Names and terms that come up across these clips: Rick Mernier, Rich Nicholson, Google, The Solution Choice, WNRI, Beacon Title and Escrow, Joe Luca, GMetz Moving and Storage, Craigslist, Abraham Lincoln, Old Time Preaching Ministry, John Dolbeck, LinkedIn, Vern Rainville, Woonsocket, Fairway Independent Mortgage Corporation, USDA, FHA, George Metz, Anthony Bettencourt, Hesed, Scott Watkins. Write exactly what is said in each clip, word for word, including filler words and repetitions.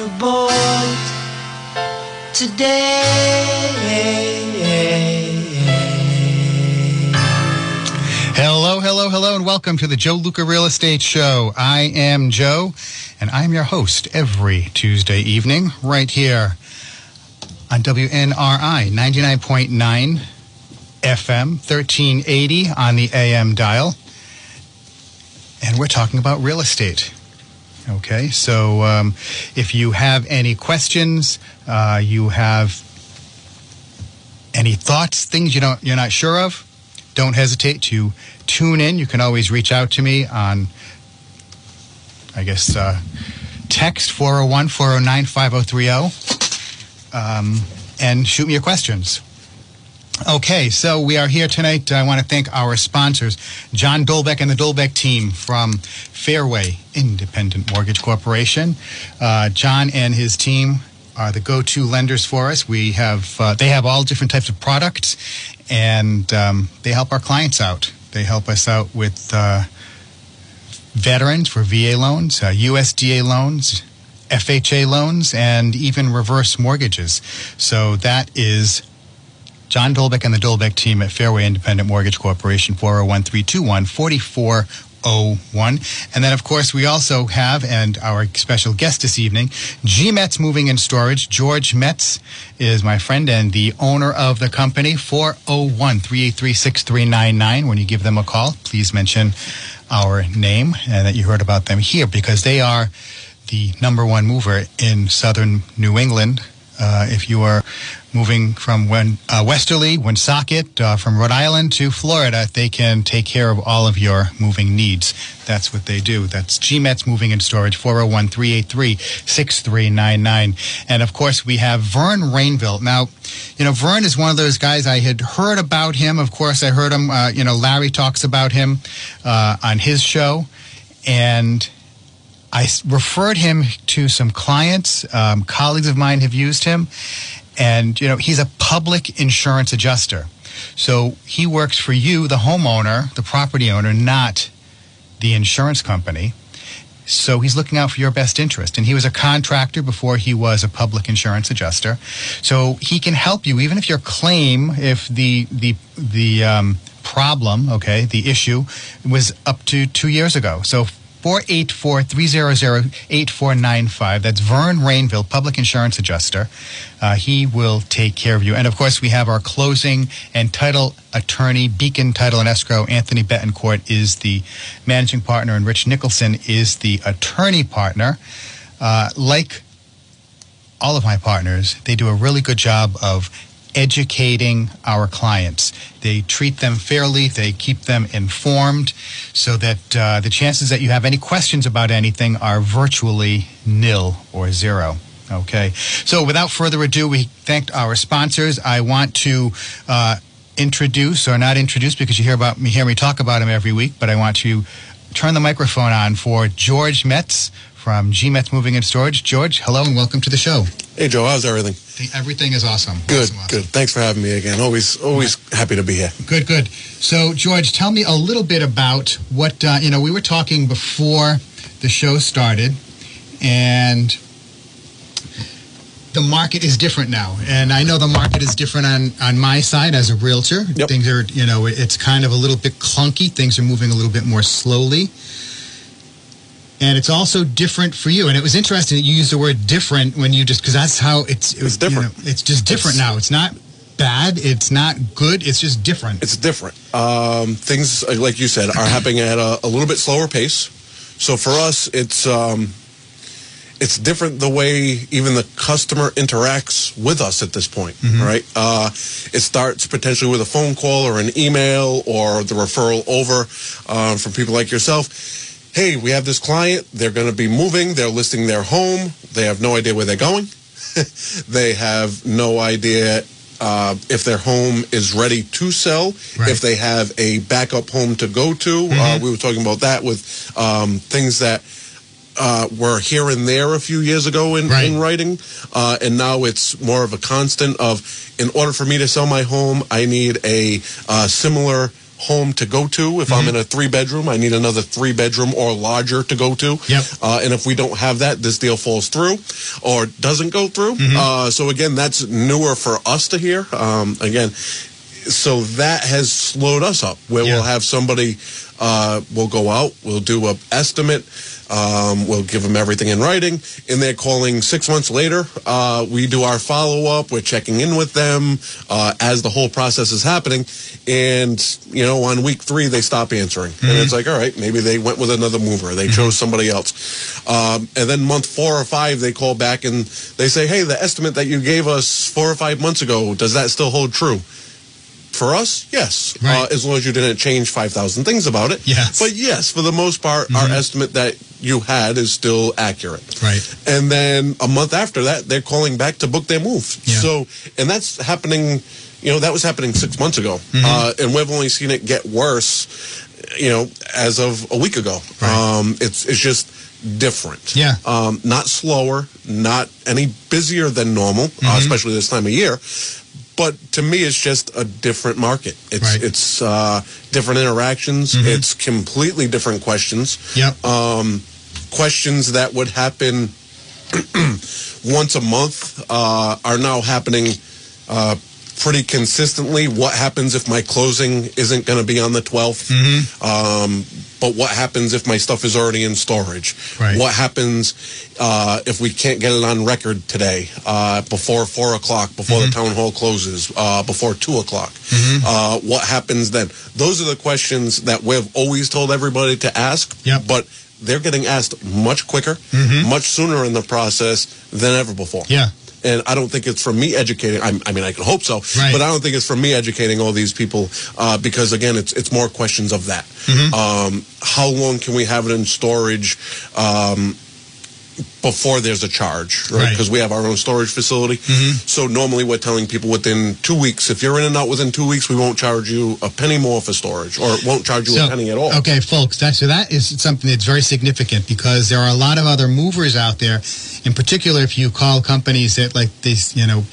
you bold today. Hello, hello, hello, and welcome to the Joe Luca Real Estate Show. I am Joe, and I'm your host every Tuesday evening right here on W N R I ninety-nine point nine F M, thirteen eighty on the A M dial. And we're talking about real estate. Okay, so um, if you have any questions, uh, you have any thoughts, things you don't, you're not sure of, don't hesitate to tune in. You can always reach out to me on, I guess, uh, text four oh one, four oh nine, five oh three oh um, and shoot me your questions. Okay, so we are here tonight. I want to thank our sponsors, John Dolbeck and the Dolbeck team from Fairway Independent Mortgage Corporation. Uh, John and his team are the go-to lenders for us. We have uh, they have all different types of products, and um, they help our clients out. They help us out with uh, veterans for V A loans, uh, U S D A loans, F H A loans, and even reverse mortgages. So that is John Dolbeck and the Dolbeck team at Fairway Independent Mortgage Corporation, four oh one, three two one, four four oh one. And then, of course, we also have, and our special guest this evening, GMetz Moving and Storage. George Metz is my friend and the owner of the company, four oh one, three eight three, six three nine nine. When you give them a call, please mention our name and that you heard about them here, because they are the number one mover in southern New England. Uh, if you are moving from when, uh, Westerly, Woonsocket, uh, from Rhode Island to Florida, they can take care of all of your moving needs. That's what they do. That's GMetz Moving and Storage, four oh one, three eight three, six three nine nine. And, of course, we have Vern Rainville. Now, you know, Vern is one of those guys. I had heard about him. Of course, I heard him. Uh, you know, Larry talks about him uh, on his show. And I referred him to some clients. Um, colleagues of mine have used him. And, you know, he's a public insurance adjuster. So he works for you, the homeowner, the property owner, not the insurance company. So he's looking out for your best interest. And he was a contractor before he was a public insurance adjuster. So he can help you, even if your claim, if the, the, the um, problem, okay, the issue was up to two years ago. So four eight four, three zero zero, eight four nine five. That's Vern Rainville, public insurance adjuster. Uh, he will take care of you. And, of course, we have our closing and title attorney, Beacon Title and Escrow. Anthony Bettencourt is the managing partner, and Rich Nicholson is the attorney partner. Uh, like all of my partners, they do a really good job of educating our clients. They treat them fairly. They keep them informed so that uh, the chances that you have any questions about anything are virtually nil or zero. Okay. So without further ado, we thanked our sponsors. I want to uh, introduce, or not introduce because you hear about me, hear me talk about them every week, but I want to turn the microphone on for George Metz from GMetz Moving and Storage. George, hello and welcome to the show. Hey, Joe, how's everything? Everything is awesome. Good, awesome, awesome. Good. Thanks for having me again. Always, always happy to be here. Good, good. So, George, tell me a little bit about what, uh, you know, we were talking before the show started, and the market is different now. And I know the market is different on, on my side as a realtor. Yep. Things are, you know, it's kind of a little bit clunky. Things are moving a little bit more slowly. And it's also different for you. And it was interesting that you used the word different when you just, because that's how it's, it was, it's different. You know, it's just different it's, now. It's not bad. It's not good. It's just different. It's different. Um, things, like you said, are happening at a, a little bit slower pace. So for us, it's um, it's different the way even the customer interacts with us at this point, mm-hmm. right? Uh, it starts potentially with a phone call or an email or the referral over uh, from people like yourself. Hey, we have this client, they're going to be moving, they're listing their home, they have no idea where they're going, they have no idea uh, if their home is ready to sell, right. If they have a backup home to go to. Mm-hmm. uh, we were talking about that with um, things that uh, were here and there a few years ago in, right. in writing, uh, and now it's more of a constant of, in order for me to sell my home, I need a uh, similar home to go to. If mm-hmm. I'm in a three-bedroom, I need another three-bedroom or larger to go to. Yep. Uh, and if we don't have that, this deal falls through or doesn't go through. Mm-hmm. Uh, so, again, that's newer for us to hear. Um, again, so that has slowed us up where yeah. we'll have somebody, uh, we'll go out, we'll do an estimate, um, we'll give them everything in writing, and they're calling six months later. Uh, we do our follow-up, we're checking in with them uh, as the whole process is happening, and, you know, on week three, they stop answering. Mm-hmm. And it's like, all right, maybe they went with another mover, they mm-hmm. chose somebody else. Um, and then month four or five, they call back and they say, hey, the estimate that you gave us four or five months ago, does that still hold true? For us, yes, right. uh, as long as you didn't change five thousand things about it. Yes. But yes, for the most part, mm-hmm. our estimate that you had is still accurate. Right. And then a month after that, they're calling back to book their move. Yeah. So, and that's happening, you know, that was happening six months ago. Mm-hmm. Uh, and we've only seen it get worse, you know, as of a week ago. Right. Um, it's, it's just different. Yeah. Um, not slower, not any busier than normal, mm-hmm. uh, especially this time of year. But to me, it's just a different market. It's right. it's uh, different interactions. Mm-hmm. It's completely different questions. Yep. Um, questions that would happen once a month uh, are now happening uh, pretty consistently. What happens if my closing isn't going to be on the twelfth? Mm-hmm. Um, but what happens if my stuff is already in storage? Right. What happens uh, if we can't get it on record today uh, before four o'clock, before mm-hmm. the town hall closes, uh, before two o'clock? Mm-hmm. Uh, what happens then? Those are the questions that we've always told everybody to ask, yep. but they're getting asked much quicker, mm-hmm. much sooner in the process than ever before. Yeah. And I don't think it's from me educating. I'm, I mean, I can hope so, right. but I don't think it's from me educating all these people uh, because, again, it's it's more questions of that. Mm-hmm. Um, how long can we have it in storage um, before there's a charge, right? Because right. we have our own storage facility. Mm-hmm. So normally we're telling people within two weeks, if you're in and out within two weeks, we won't charge you a penny more for storage or won't charge you so, a penny at all. Okay, folks, that, so that is something that's very significant because there are a lot of other movers out there. In particular, if you call companies that like these, you know,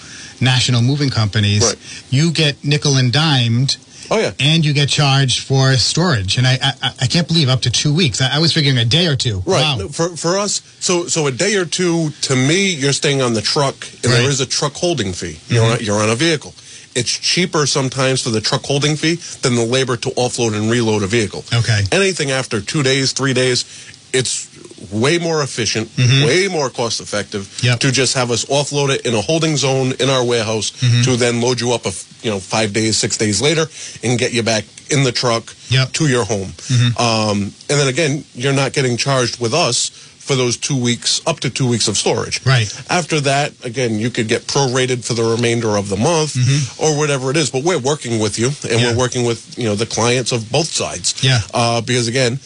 national moving companies, right. you get nickel and dimed. Oh, yeah. And you get charged for storage. And I I, I can't believe up to two weeks. I, I was figuring a day or two. Right. Wow. For for us, so so a day or two, to me, you're staying on the truck, and right. there is a truck holding fee. You're, mm-hmm. on, you're on a vehicle. It's cheaper sometimes for the truck holding fee than the labor to offload and reload a vehicle. Okay. Anything after two days, three days, it's way more efficient, mm-hmm. way more cost effective yep. to just have us offload it in a holding zone in our warehouse mm-hmm. to then load you up a, you know, five days, six days later and get you back in the truck yep. to your home. Mm-hmm. Um, and then again, you're not getting charged with us for those two weeks, up to two weeks of storage. Right. After that, again, you could get prorated for the remainder of the month mm-hmm. or whatever it is. But we're working with you and yeah. we're working with, you know, the clients of both sides. Yeah. Uh, because again,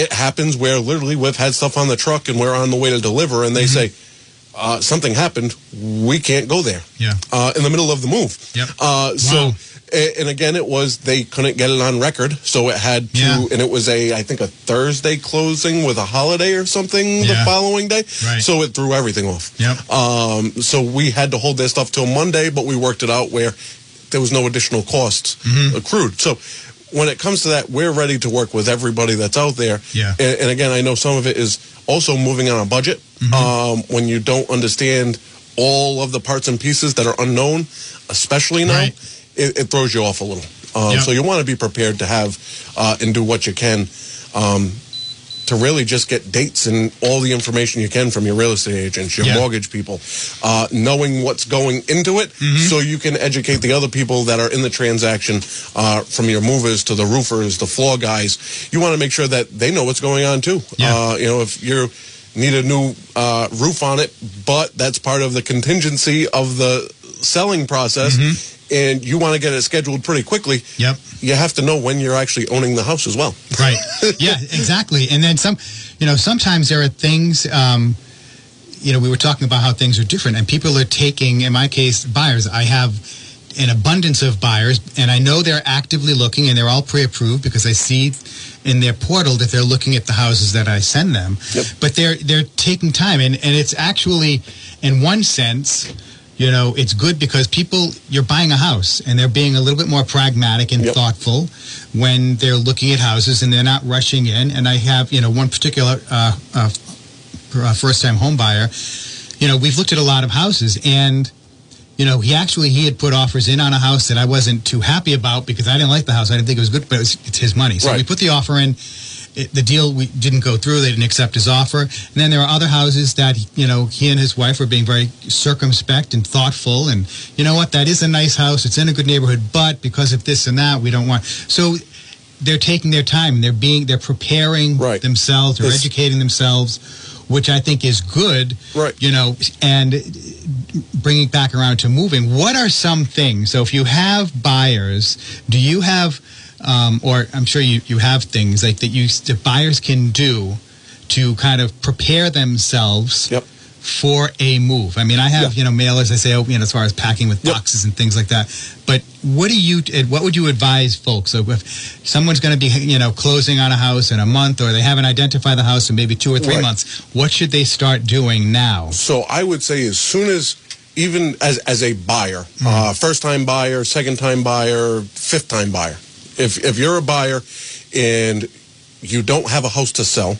it happens where literally we've had stuff on the truck and we're on the way to deliver and they mm-hmm. say, uh, something happened, we can't go there yeah. uh, in the middle of the move. Yep. Uh, wow. So, and again, it was they couldn't get it on record, so it had to, yeah. and it was a, I think, a Thursday closing with a holiday or something yeah. the following day. Right. So it threw everything off. Yep. Um, so we had to hold their stuff till Monday, but we worked it out where there was no additional cost mm-hmm. accrued. So, when it comes to that, we're ready to work with everybody that's out there. Yeah. And, and again, I know some of it is also moving on a budget. Mm-hmm. Um, when you don't understand all of the parts and pieces that are unknown, especially now, right. it, it throws you off a little. Um, yep. So you want to be prepared to have uh, and do what you can um, to really just get dates and all the information you can from your real estate agents, your yeah. mortgage people, uh, knowing what's going into it mm-hmm. so you can educate the other people that are in the transaction uh, from your movers to the roofers, the floor guys. You want to make sure that they know what's going on too. Yeah. Uh, you know, if you need a new uh, roof on it, but that's part of the contingency of the selling process. Mm-hmm. And you want to get it scheduled pretty quickly, yep. you have to know when you're actually owning the house as well. Right. Yeah, exactly. And then some, you know, sometimes there are things, um, you know, we were talking about how things are different and people are taking, in my case, buyers. I have an abundance of buyers and I know they're actively looking and they're all pre-approved because I see in their portal that they're looking at the houses that I send them. Yep. But they're, they're taking time and, and it's actually, in one sense, you know, it's good because people, you're buying a house and they're being a little bit more pragmatic and yep. thoughtful when they're looking at houses, and they're not rushing in. And I have, you know, one particular uh, uh, first-time home buyer, you know, we've looked at a lot of houses, and, you know, he actually, he had put offers in on a house that I wasn't too happy about because I didn't like the house. I didn't think it was good, but it was, it's his money. So right. we put the offer in. It, the deal we didn't go through. They didn't accept his offer. And then there are other houses that, you know, he and his wife were being very circumspect and thoughtful. And you know what? That is a nice house. It's in a good neighborhood, but because of this and that, we don't want. So they're taking their time. They're being, they're preparing right. themselves, or it's, educating themselves, which I think is good. Right. You know, and bringing back around to moving. What are some things? So if you have buyers, do you have? Um, or I'm sure you, you have things like that you the buyers can do to kind of prepare themselves yep. for a move. I mean, I have, yeah. you know, mailers. I say, oh, you know, as far as packing with boxes yep. and things like that. But what do you, what would you advise folks? So if someone's going to be, you know, closing on a house in a month, or they haven't identified the house in maybe two or three right. months, what should they start doing now? So I would say as soon as, even as, as a buyer, mm-hmm. uh, first-time buyer, second-time buyer, fifth-time buyer. If if you're a buyer and you don't have a house to sell,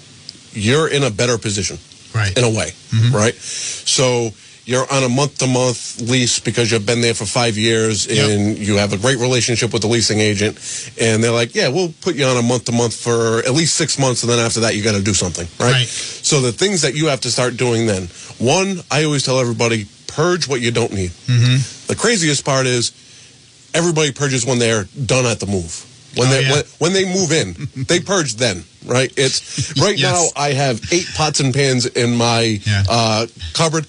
you're in a better position, right? In a way, mm-hmm. right? So you're on a month-to-month lease because you've been there for five years yep. and you have a great relationship with the leasing agent, and they're like, yeah, we'll put you on a month-to-month for at least six months, and then after that, you got to do something, right? right? So the things that you have to start doing then, one, I always tell everybody, purge what you don't need. Mm-hmm. The craziest part is everybody purges when they're done at the move. When, oh, they, yeah. when, when they move in, they purge then, right? It's right yes. now I have eight pots and pans in my yeah. uh, cupboard.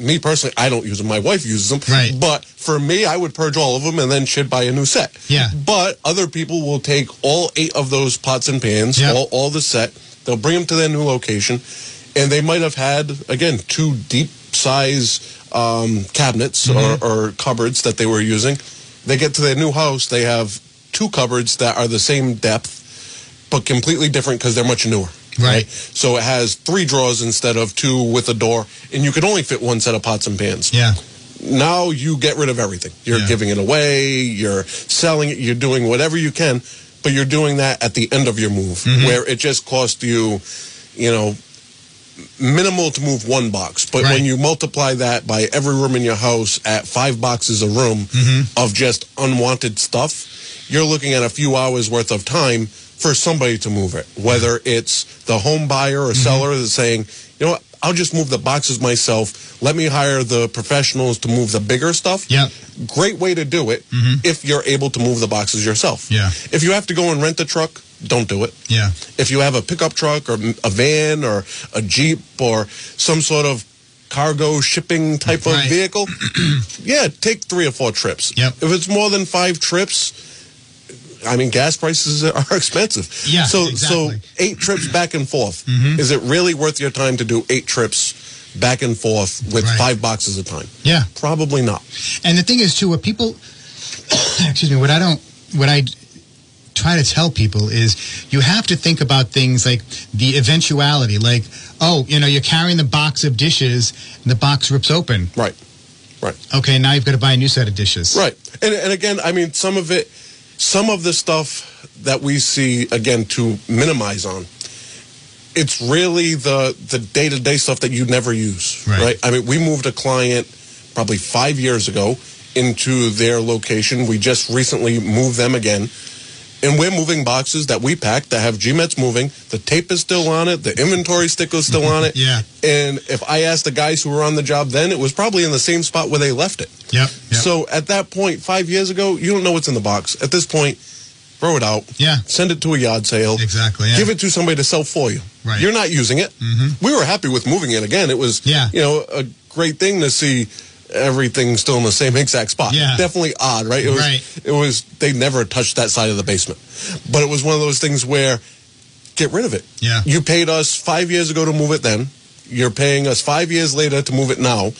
Me personally, I don't use them. My wife uses them. Right. But for me, I would purge all of them and then she'd buy a new set. Yeah. But other people will take all eight of those pots and pans, yep. all, all the set. They'll bring them to their new location. And they might have had, again, two deep-size um, cabinets mm-hmm. or, or cupboards that they were using. They get to their new house, they have two cupboards that are the same depth, but completely different because they're much newer. Right. right. So it has three drawers instead of two with a door, and you can only fit one set of pots and pans. Yeah. Now you get rid of everything. You're yeah. giving it away, you're selling it, you're doing whatever you can, but you're doing that at the end of your move, mm-hmm. where it just cost you, you know, minimal to move one box, but right. when you multiply that by every room in your house at five boxes a room mm-hmm. of just unwanted stuff, you're looking at a few hours worth of time for somebody to move it. Whether it's the home buyer or mm-hmm. seller that's saying, you know what, I'll just move the boxes myself. Let me hire the professionals to move the bigger stuff. Yep. Great way to do it mm-hmm. if you're able to move the boxes yourself. Yeah. If you have to go and rent a truck, don't do it. Yeah. If you have a pickup truck or a van or a Jeep or some sort of cargo shipping type right. of vehicle, yeah, take three or four trips. Yep. If it's more than five trips, I mean, gas prices are expensive. Yeah, so, exactly. so eight trips back and forth. Mm-hmm. Is it really worth your time to do eight trips back and forth with right. five boxes a time? Yeah. Probably not. And the thing is, too, what people, excuse me, what I don't, what I try to tell people is you have to think about things like the eventuality. Like, oh, you know, you're carrying the box of dishes and the box rips open. Right, right. Okay, now you've got to buy a new set of dishes. Right. And, and again, I mean, some of it, some of the stuff that we see, again, to minimize on, it's really the the day-to-day stuff that you never use, right. right? I mean, we moved a client probably five years ago into their location. We just recently moved them again. And we're moving boxes that we packed that have GMetz moving. The tape is still on it. The inventory sticker is still on it. Yeah. And if I asked the guys who were on the job then, it was probably in the same spot where they left it. Yep. yep. So at that point, five years ago, you don't know what's in the box. At this point, throw it out. Yeah. Send it to a yard sale. Exactly. Yeah. Give it to somebody to sell for you. Right. You're not using it. Mm-hmm. We were happy with moving it again. It was, yeah. you know, a great thing to see. Everything's still in the same exact spot. Yeah. Definitely odd, right? It was, right. It was. They never touched that side of the basement. But it was one of those things where, get rid of it. Yeah. You paid us five years ago to move it then. You're paying us five years later to move it now.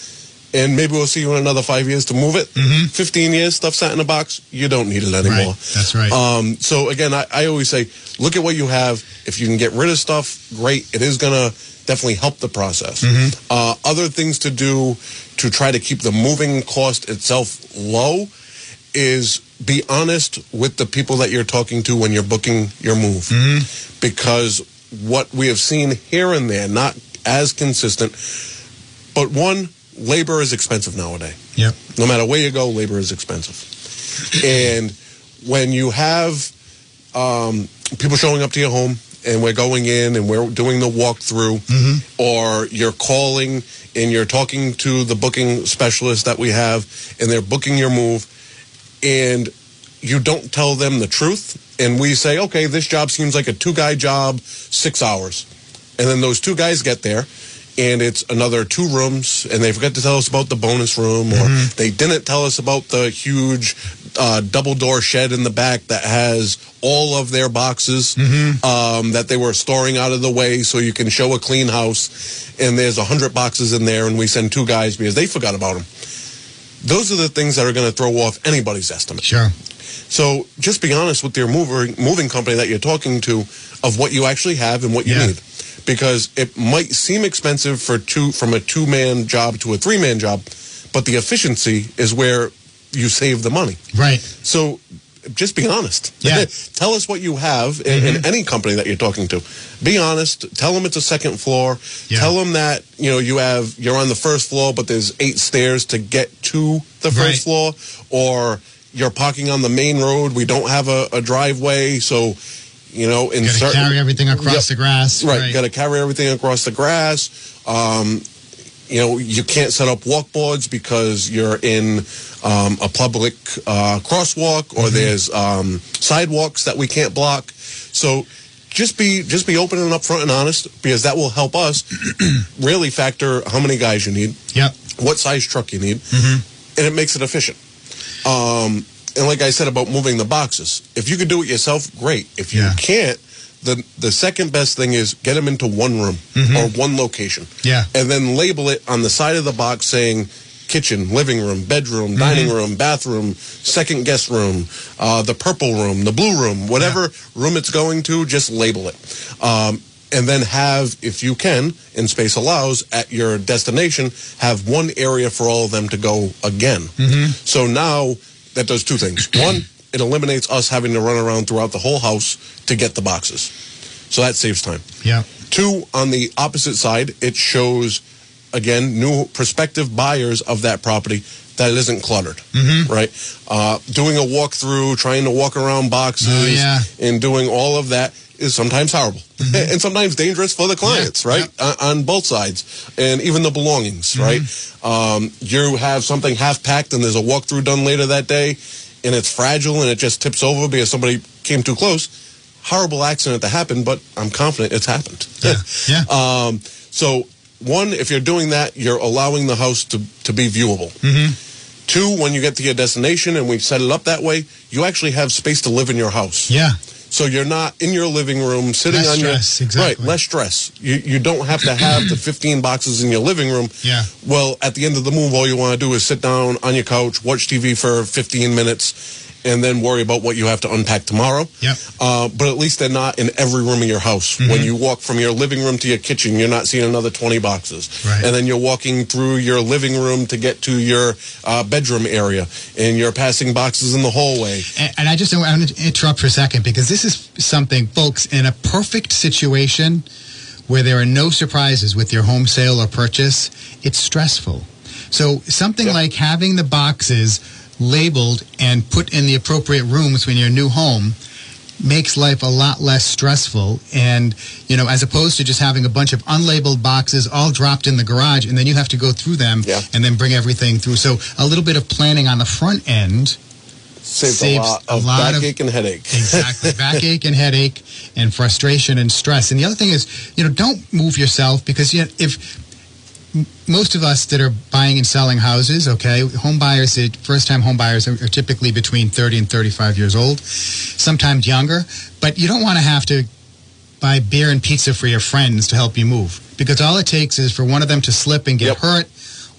and maybe we'll see you in another five years to move it. Mm-hmm. fifteen years, stuff sat in a box. You don't need it anymore. Right. That's right. Um, so, again, I, I always say, look at what you have. If you can get rid of stuff, great. It is going to definitely help the process. Mm-hmm. Uh, other things to do to try to keep the moving cost itself low is be honest with the people that you're talking to when you're booking your move. Mm-hmm. Because what we have seen here and there, not as consistent, but one, labor is expensive nowadays. Yep. No matter where you go, labor is expensive. And when you have um, people showing up to your home and we're going in and we're doing the walkthrough, mm-hmm. or you're calling and you're talking to the booking specialist that we have and they're booking your move and you don't tell them the truth, and we say, okay, this job seems like a two-guy job, six hours. And then those two guys get there, and it's another two rooms, and they forgot to tell us about the bonus room, or mm-hmm. they didn't tell us about the huge uh, double-door shed in the back that has all of their boxes mm-hmm. um, that they were storing out of the way so you can show a clean house, and there's one hundred boxes in there, and we send two guys because they forgot about them. Those are the things that are going to throw off anybody's estimate. Sure. So just be honest with your mover, moving company that you're talking to of what you actually have and what you yeah. need. Because it might seem expensive for two from a two-man job to a three-man job, but the efficiency is where you save the money. Right. So just be honest. Yeah. Tell us what you have in, mm-hmm. in any company that you're talking to. Be honest. Tell them it's a second floor. Yeah. Tell them that, you know, you have, you're on the first floor, but there's eight stairs to get to the first right. floor. Or you're parking on the main road. We don't have a, a driveway, so... You know, in certain, carry everything across yep, the grass. Right, right. Got to carry everything across the grass. Um, you know, you can't set up walkboards because you're in um, a public uh, crosswalk, or mm-hmm. there's um, sidewalks that we can't block. So just be just be open and upfront and honest, because that will help us really factor how many guys you need, yep, what size truck you need, mm-hmm. and it makes it efficient. Um, And like I said about moving the boxes, if you could do it yourself, great. If you yeah. can't, the the second best thing is get them into one room mm-hmm. or one location. Yeah. And then label it on the side of the box saying kitchen, living room, bedroom, mm-hmm. dining room, bathroom, second guest room, uh, the purple room, the blue room, whatever yeah. room it's going to, just label it. Um, and then have, if you can, and space allows, at your destination, have one area for all of them to go again. Mm-hmm. So now... That does two things. One, it eliminates us having to run around throughout the whole house to get the boxes. So that saves time. Yeah. Two, on the opposite side, it shows, again, new prospective buyers of that property that it isn't cluttered, mm-hmm. right? Uh, doing a walkthrough, trying to walk around boxes, oh, yeah. and doing all of that is sometimes horrible mm-hmm. and sometimes dangerous for the clients, yeah. right? Yep. On both sides, and even the belongings, mm-hmm. right? Um, you have something half-packed and there's a walkthrough done later that day and it's fragile and it just tips over because somebody came too close. Horrible accident that happened, but I'm confident it's happened. Yeah. yeah. Um, so, one, if you're doing that, you're allowing the house to, to be viewable. Mm-hmm. Two, when you get to your destination and we've set it up that way, you actually have space to live in your house. Yeah. So you're not in your living room sitting less on stress, your exactly. right. Less stress. You you don't have to have the fifteen boxes in your living room. Yeah. Well, at the end of the move, all you want to do is sit down on your couch, watch T V for fifteen minutes, and then worry about what you have to unpack tomorrow. Yep. Uh, but at least they're not in every room of your house. Mm-hmm. When you walk from your living room to your kitchen, you're not seeing another twenty boxes. Right. And then you're walking through your living room to get to your uh, bedroom area, and you're passing boxes in the hallway. And, and I just I want to interrupt for a second, because this is something, folks, in a perfect situation where there are no surprises with your home sale or purchase, it's stressful. So something yep. like having the boxes labeled and put in the appropriate rooms when your new home makes life a lot less stressful, and you know, as opposed to just having a bunch of unlabeled boxes all dropped in the garage, and then you have to go through them yeah. and then bring everything through. So a little bit of planning on the front end saves, saves a lot of a lot backache of, and headache. Exactly, backache and headache, and frustration and stress. And the other thing is, you know, don't move yourself, because you know, if. Most of us that are buying and selling houses, okay, home buyers, first-time home buyers are typically between thirty and thirty-five years old, sometimes younger. But you don't want to have to buy beer and pizza for your friends to help you move, because all it takes is for one of them to slip and get yep. hurt,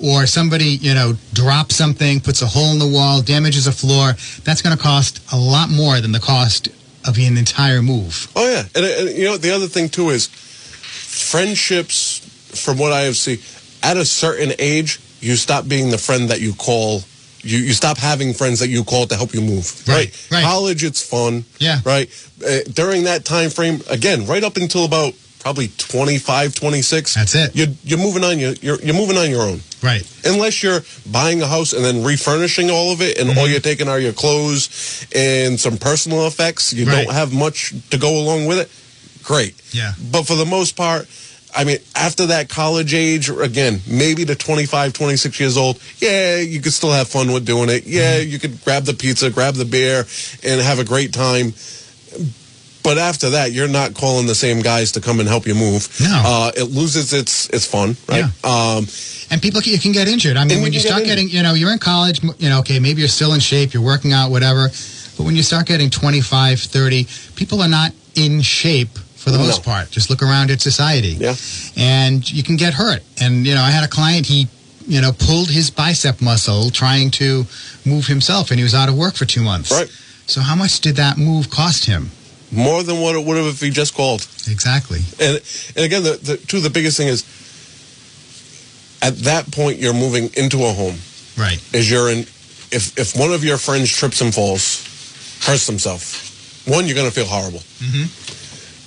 or somebody, you know, drops something, puts a hole in the wall, damages a floor, that's going to cost a lot more than the cost of an entire move. Oh, yeah. And, and you know, the other thing, too, is friendships, from what I have seen, at a certain age, you stop being the friend that you call. You, you stop having friends that you call to help you move. Right. right? right. College, it's fun. Yeah. Right. Uh, during that time frame, again, right up until about probably twenty-five, twenty-six. That's it. You're, you're moving on. You're, you're you're moving on your own. Right. Unless you're buying a house and then refurnishing all of it, and mm-hmm. all you're taking are your clothes and some personal effects. You right. don't have much to go along with it. Great. Yeah. But for the most part, I mean, after that college age, again, maybe to twenty-five, twenty-six years old, yeah, you could still have fun with doing it. Yeah, mm-hmm. you could grab the pizza, grab the beer, and have a great time. But after that, you're not calling the same guys to come and help you move. No. Uh, it loses its its fun, right? Yeah. Um, and people can, you can get injured. I mean, when you, you start get getting, you know, you're in college, you know, okay, maybe you're still in shape, you're working out, whatever. But when you start getting twenty-five, thirty, people are not in shape for the oh, most no. part. Just look around at society. Yeah. And you can get hurt. And, you know, I had a client, he, you know, pulled his bicep muscle trying to move himself, and he was out of work for two months. Right. So how much did that move cost him? More than what it would have if he just called. Exactly. And and again, the, the two the biggest thing is, at that point you're moving into a home. Right. Is you're in, if if one of your friends trips and falls, hurts himself, one, you're going to feel horrible. Mm-hmm.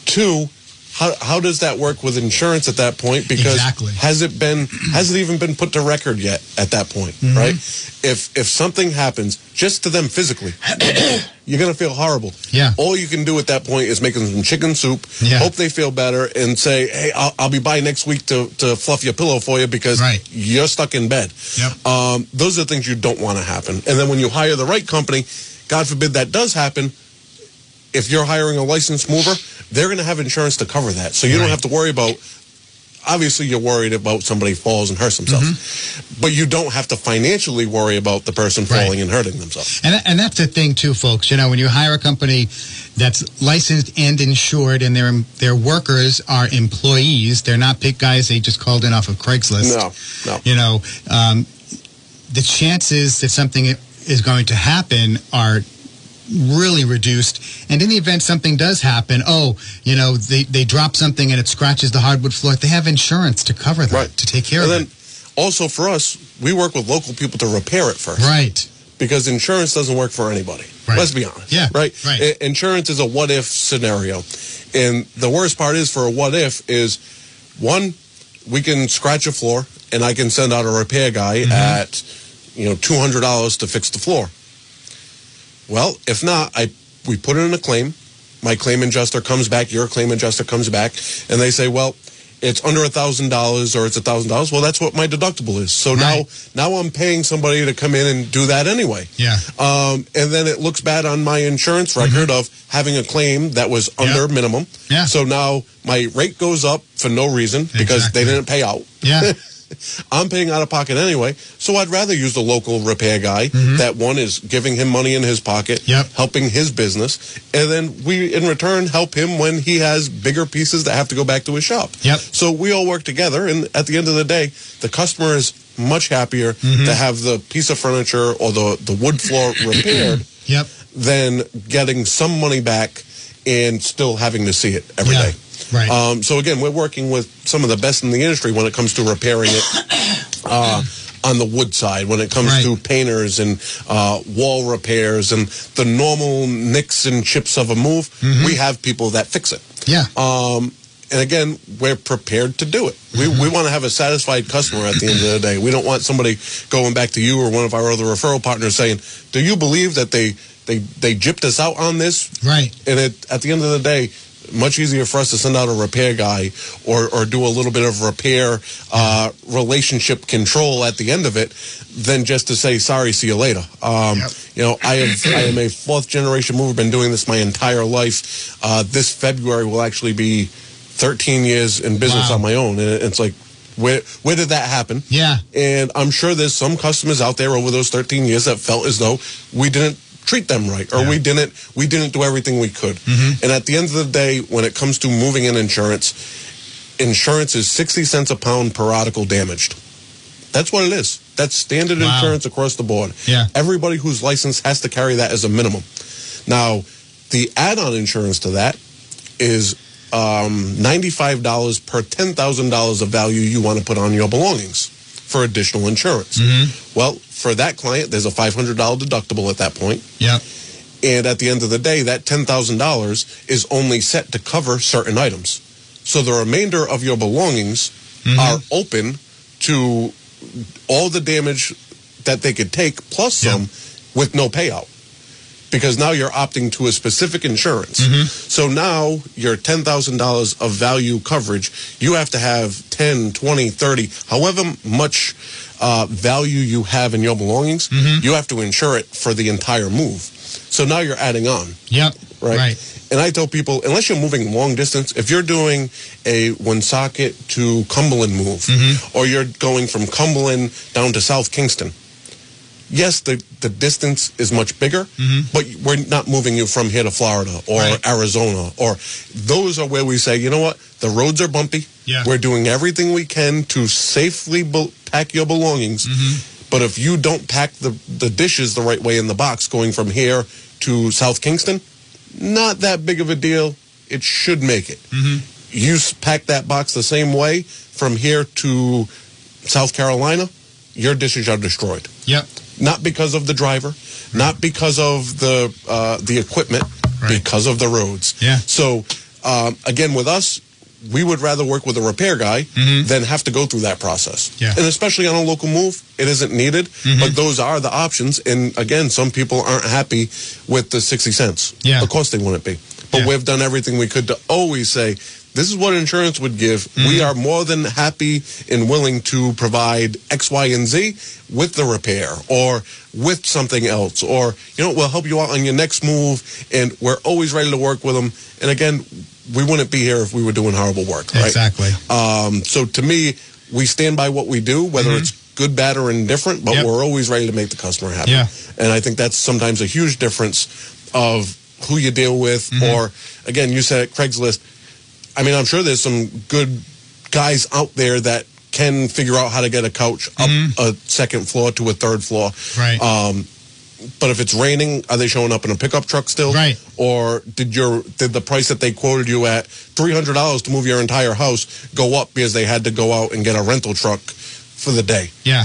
Two, how how does that work with insurance at that point? Because exactly. has it been has it even been put to record yet at that point? Mm-hmm. Right. If if something happens just to them physically, you're going to feel horrible. Yeah. All you can do at that point is make them some chicken soup, yeah. hope they feel better, and say, hey, I'll, I'll be by next week to, to fluff your pillow for you because right. you're stuck in bed. Yep. Um, those are things you don't want to happen. And then when you hire the right company, God forbid that does happen, if you're hiring a licensed mover, they're going to have insurance to cover that. So you right. don't have to worry about, obviously you're worried about somebody falls and hurts themselves, mm-hmm. but you don't have to financially worry about the person falling right. and hurting themselves. And and that's the thing too, folks. You know, when you hire a company that's licensed and insured, and their their workers are employees, they're not pick guys they just called in off of Craigslist. No, no. You know, um, the chances that something is going to happen are really reduced. And in the event something does happen, oh, you know, they, they drop something and it scratches the hardwood floor, they have insurance to cover that, right. to take care and of then, it. Also for us, we work with local people to repair it first. Right. Because insurance doesn't work for anybody. Right. Let's be honest. Yeah. Right? right. I- insurance is a what-if scenario. And the worst part is for a what-if is, one, we can scratch a floor and I can send out a repair guy mm-hmm. at, you know, two hundred dollars to fix the floor. Well, if not, I we put in a claim. My claim adjuster comes back. Your claim adjuster comes back. And they say, well, it's under one thousand dollars or it's one thousand dollars. Well, that's what my deductible is. So right. now now I'm paying somebody to come in and do that anyway. Yeah. Um, and then it looks bad on my insurance record mm-hmm. of having a claim that was under yep. minimum. Yeah. So now my rate goes up for no reason exactly. because they didn't pay out. Yeah. I'm paying out of pocket anyway, so I'd rather use the local repair guy. Mm-hmm. That one is giving him money in his pocket, yep. helping his business, and then we, in return, help him when he has bigger pieces that have to go back to his shop. Yep. So we all work together, and at the end of the day, the customer is much happier mm-hmm. to have the piece of furniture or the, the wood floor repaired yep. than getting some money back and still having to see it every yeah. day. Right. Um, so, again, we're working with some of the best in the industry when it comes to repairing it uh, on the wood side, when it comes right. to painters and uh, wall repairs and the normal nicks and chips of a move. Mm-hmm. We have people that fix it. Yeah. Um, and, again, we're prepared to do it. We mm-hmm. we want to have a satisfied customer at the end of the day. We don't want somebody going back to you or one of our other referral partners saying, do you believe that they, they, they gypped us out on this? Right. And it, at the end of the day, much easier for us to send out a repair guy or, or do a little bit of repair uh, relationship control at the end of it than just to say, sorry, see you later. Um, yep. You know, I, have, I am a fourth-generation mover, been doing this my entire life. Uh, this February will actually be thirteen years in business wow. on my own. And it's like, where where did that happen? Yeah. And I'm sure there's some customers out there over those thirteen years that felt as though we didn't treat them right, or yeah. we didn't we didn't do everything we could. Mm-hmm. And at the end of the day, when it comes to moving in insurance, insurance is sixty cents a pound per article damaged. That's what it is. That's standard wow. insurance across the board. Yeah. Everybody who's licensed has to carry that as a minimum. Now, the add-on insurance to that is um, ninety-five dollars per ten thousand dollars of value you want to put on your belongings for additional insurance. Mm-hmm. Well, for that client, there's a five hundred dollars deductible at that point. Yeah. And at the end of the day, that ten thousand dollars is only set to cover certain items. So the remainder of your belongings mm-hmm. are open to all the damage that they could take, plus some, yep. with no payout. Because now you're opting to a specific insurance. Mm-hmm. So now your ten thousand dollars of value coverage, you have to have ten, twenty, thirty, however much uh, value you have in your belongings, mm-hmm. you have to insure it for the entire move. So now you're adding on. Yep. Right? right. And I tell people, unless you're moving long distance, if you're doing a Woonsocket to Cumberland move, mm-hmm. or you're going from Cumberland down to South Kingston, yes, the, the distance is much bigger, mm-hmm. but we're not moving you from here to Florida or right. Arizona. Or those are where we say, you know what? The roads are bumpy. Yeah. We're doing everything we can to safely be- pack your belongings. Mm-hmm. But if you don't pack the, the dishes the right way in the box going from here to South Kingston, not that big of a deal. It should make it. Mm-hmm. You pack that box the same way from here to South Carolina, your dishes are destroyed. Yep. Not because of the driver, not because of the uh, the equipment, right. because of the roads. Yeah. So, um, again, with us, we would rather work with a repair guy mm-hmm. than have to go through that process. Yeah. And especially on a local move, it isn't needed, mm-hmm. but those are the options. And, again, some people aren't happy with the sixty cents. Yeah. Of course they wouldn't be. But yeah. we've done everything we could to always say, this is what insurance would give. Mm-hmm. We are more than happy and willing to provide X, Y, and Z with the repair or with something else. Or, you know, we'll help you out on your next move, and we're always ready to work with them. And, again, we wouldn't be here if we were doing horrible work. Right? Exactly. Um, so, to me, we stand by what we do, whether mm-hmm. it's good, bad, or indifferent, but yep. we're always ready to make the customer happy. Yeah. And I think that's sometimes a huge difference of who you deal with. Mm-hmm. Or, again, you said at Craigslist, I mean, I'm sure there's some good guys out there that can figure out how to get a couch up mm-hmm. a second floor to a third floor. Right. Um, but if it's raining, are they showing up in a pickup truck still? Right. Or did your did the price that they quoted you at, three hundred dollars to move your entire house, go up because they had to go out and get a rental truck for the day? Yeah,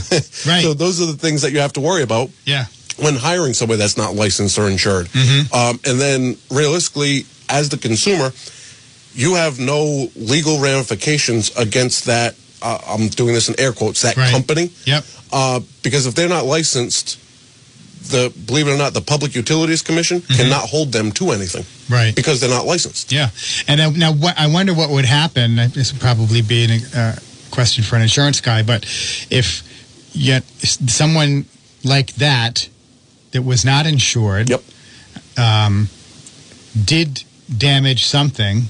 right. So those are the things that you have to worry about. Yeah. When hiring somebody that's not licensed or insured. Mm-hmm. Um, and then realistically, as the consumer, you have no legal ramifications against that, uh, I'm doing this in air quotes, that right. company. Yep. Uh, because if they're not licensed, the believe it or not, the Public Utilities Commission mm-hmm. cannot hold them to anything. Right. Because they're not licensed. Yeah. And I, now what, I wonder what would happen, this would probably be a uh, question for an insurance guy, but if yet someone like that, that was not insured, yep. um, did damage something,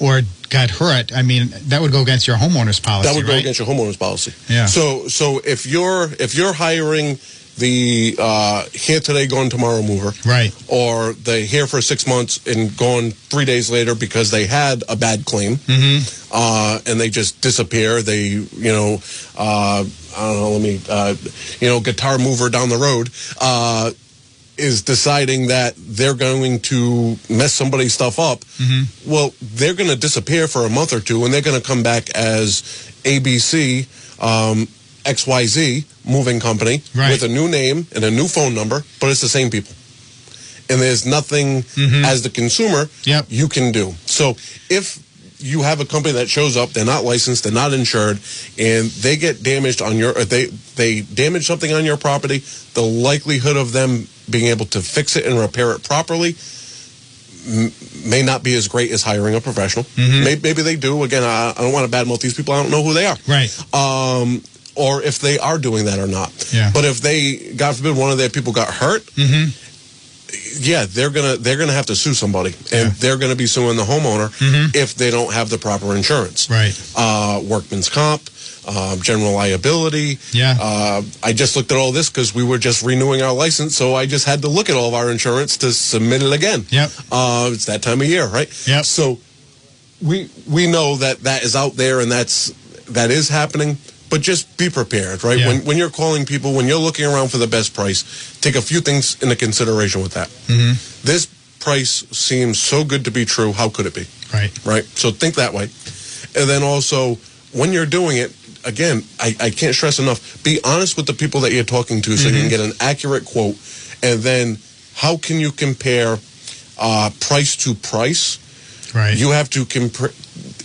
or got hurt, I mean, that would go against your homeowner's policy, That would right? go against your homeowner's policy. Yeah. So so if you're if you're hiring the uh, here today, gone tomorrow mover, right. or the here for six months and gone three days later because they had a bad claim, mm-hmm. uh, and they just disappear, they, you know, uh, I don't know, let me, uh, you know, guitar mover down the road, uh, is deciding that they're going to mess somebody's stuff up, mm-hmm. well, they're going to disappear for a month or two, and they're going to come back as A B C, um, X Y Z moving company right. with a new name and a new phone number, but it's the same people. And there's nothing mm-hmm. as the consumer yep. you can do. So if you have a company that shows up, they're not licensed, they're not insured, and they get damaged on your, or they, they damage something on your property, the likelihood of them being able to fix it and repair it properly m- may not be as great as hiring a professional. Mm-hmm. Maybe, maybe they do. Again, I, I don't want to badmouth these people. I don't know who they are. Right. Um, or if they are doing that or not. Yeah. But if they, God forbid, one of their people got hurt, mm-hmm. yeah, they're gonna they're gonna have to sue somebody, and yeah. they're gonna be suing the homeowner mm-hmm. if they don't have the proper insurance. Right. Uh, workman's comp. Um, general liability. Yeah. Uh, I just looked at all this because we were just renewing our license, so I just had to look at all of our insurance to submit it again. Yep. Uh, it's that time of year, right? Yep. So we we know that that is out there and that's that is happening, but just be prepared, right? Yeah. When when you're calling people, when you're looking around for the best price, take a few things into consideration with that. Mm-hmm. This price seems so good to be true. How could it be? Right. Right. So think that way. And then also, when you're doing it, again, I, I can't stress enough, be honest with the people that you're talking to so mm-hmm. you can get an accurate quote. And then how can you compare uh, price to price? Right. You have to, comp-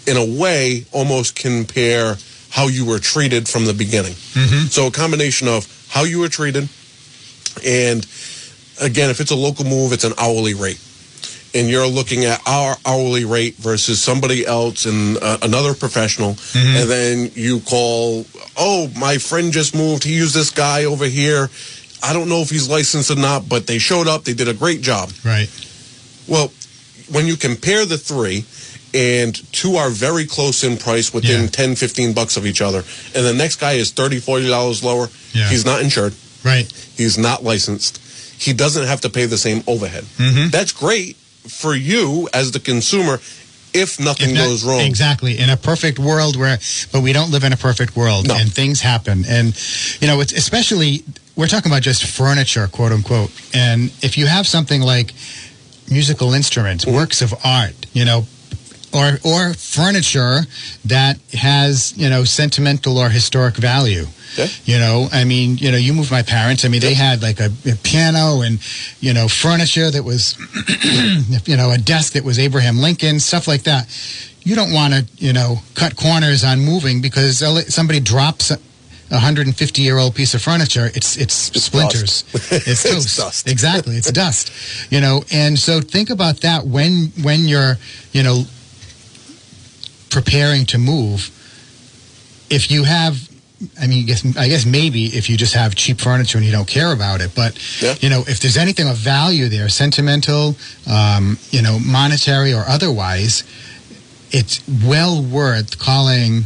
in a way, almost compare how you were treated from the beginning. Mm-hmm. So a combination of how you were treated, and again, if it's a local move, it's an hourly rate. And you're looking at our hourly rate versus somebody else and uh, another professional. Mm-hmm. And then you call, oh, my friend just moved. He used this guy over here. I don't know if he's licensed or not, but they showed up. They did a great job. Right. Well, when you compare the three, and two are very close in price within yeah. ten, fifteen bucks of each other, and the next guy is thirty, forty dollars lower, yeah. he's not insured. Right. He's not licensed. He doesn't have to pay the same overhead. Mm-hmm. That's great for you as the consumer if nothing if not, goes wrong. Exactly. In a perfect world where, but we don't live in a perfect world, no. and things happen. And, you know, it's especially, we're talking about just furniture, quote unquote. And if you have something like musical instruments, mm-hmm. works of art, you know, Or or furniture that has, you know, sentimental or historic value. Yeah. You know, I mean, you know, you moved my parents. I mean, yeah. they had like a, a piano and, you know, furniture that was, you know, a desk that was Abraham Lincoln, stuff like that. You don't want to, you know, cut corners on moving because somebody drops a one hundred fifty year old piece of furniture. It's it's, it's splinters. Dust. It's, it's dust. Exactly. It's dust. You know, and so think about that when when you're, you know, preparing to move. If you have, I mean, I guess, I guess maybe if you just have cheap furniture and you don't care about it, but yeah. you know, if there's anything of value there, sentimental, um, you know, monetary or otherwise, it's well worth calling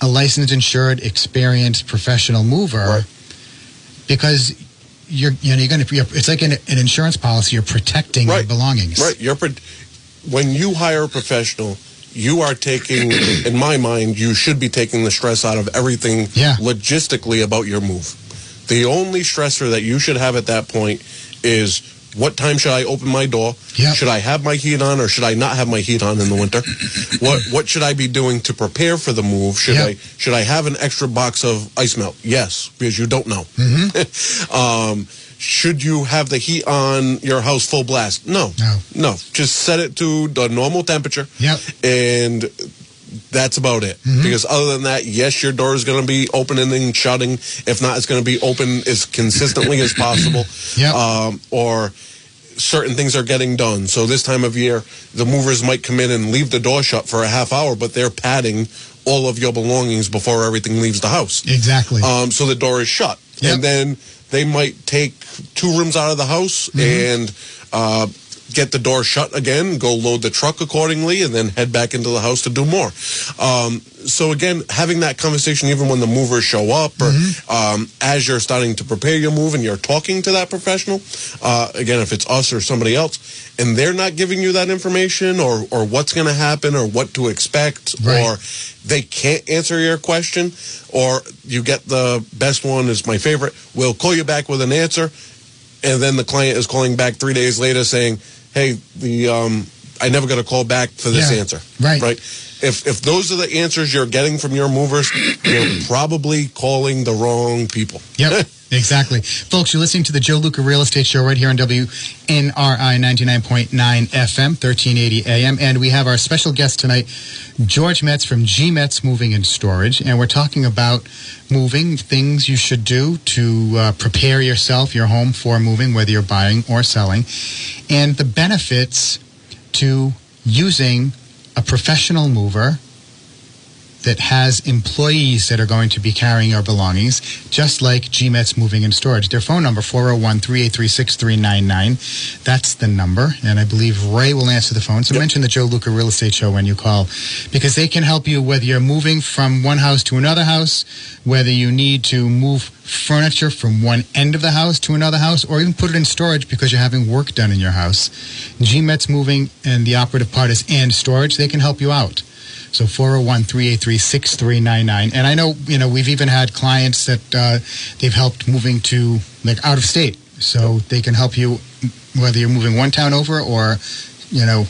a licensed, insured, experienced, professional mover, right. because you're, you know, you're going to. It's like an, an insurance policy. You're protecting right. your belongings. Right. You're pro- when you hire a professional. You are taking, in my mind, you should be taking the stress out of everything yeah. logistically about your move. The only stressor that you should have at that point is, what time should I open my door? Yep. Should I have my heat on or should I not have my heat on in the winter? What what should I be doing to prepare for the move? Should yep. I should I have an extra box of ice melt? Yes, because you don't know. Mm-hmm. um, should you have the heat on your house full blast? No. No. No. Just set it to the normal temperature. Yep. And that's about it. Mm-hmm. Because other than that, yes, your door is going to be opening and shutting. If not, it's going to be open as consistently as possible. Yep. Um, or certain things are getting done. So this time of year, the movers might come in and leave the door shut for a half hour, but they're padding all of your belongings before everything leaves the house. Exactly. Um, so the door is shut. Yep. And then they might take two rooms out of the house mm-hmm. and uh, get the door shut again, go load the truck accordingly, and then head back into the house to do more. Um, so, again, having that conversation even when the movers show up or mm-hmm. um, as you're starting to prepare your move and you're talking to that professional, uh, again, if it's us or somebody else, and they're not giving you that information or, or what's going to happen or what to expect right. or they can't answer your question, or you get the best one is my favorite, we'll call you back with an answer, and then the client is calling back three days later saying, hey, the um, I never got a call back for this yeah, answer. Right. Right. If if those are the answers you're getting from your movers, you're probably calling the wrong people. Yep. Exactly. Folks, you're listening to the Joe Luca Real Estate Show right here on W N R I ninety-nine point nine F M, thirteen eighty A M. And we have our special guest tonight, George Metz from GMetz Moving and Storage. And we're talking about moving, things you should do to uh, prepare yourself, your home for moving, whether you're buying or selling, and the benefits to using a professional mover that has employees that are going to be carrying your belongings, just like GMetz Moving and Storage. Their phone number, four oh one, three eight three, six three nine nine. That's the number, and I believe Ray will answer the phone. So yep. mention the Joe Luca Real Estate Show when you call, because they can help you whether you're moving from one house to another house, whether you need to move furniture from one end of the house to another house, or even put it in storage because you're having work done in your house. GMetz Moving, and the operative part is and storage, they can help you out. So four oh one, three eight three, six three nine nine. And I know, you know, we've even had clients that uh, they've helped moving to, like, out of state. So they can help you whether you're moving one town over or, you know,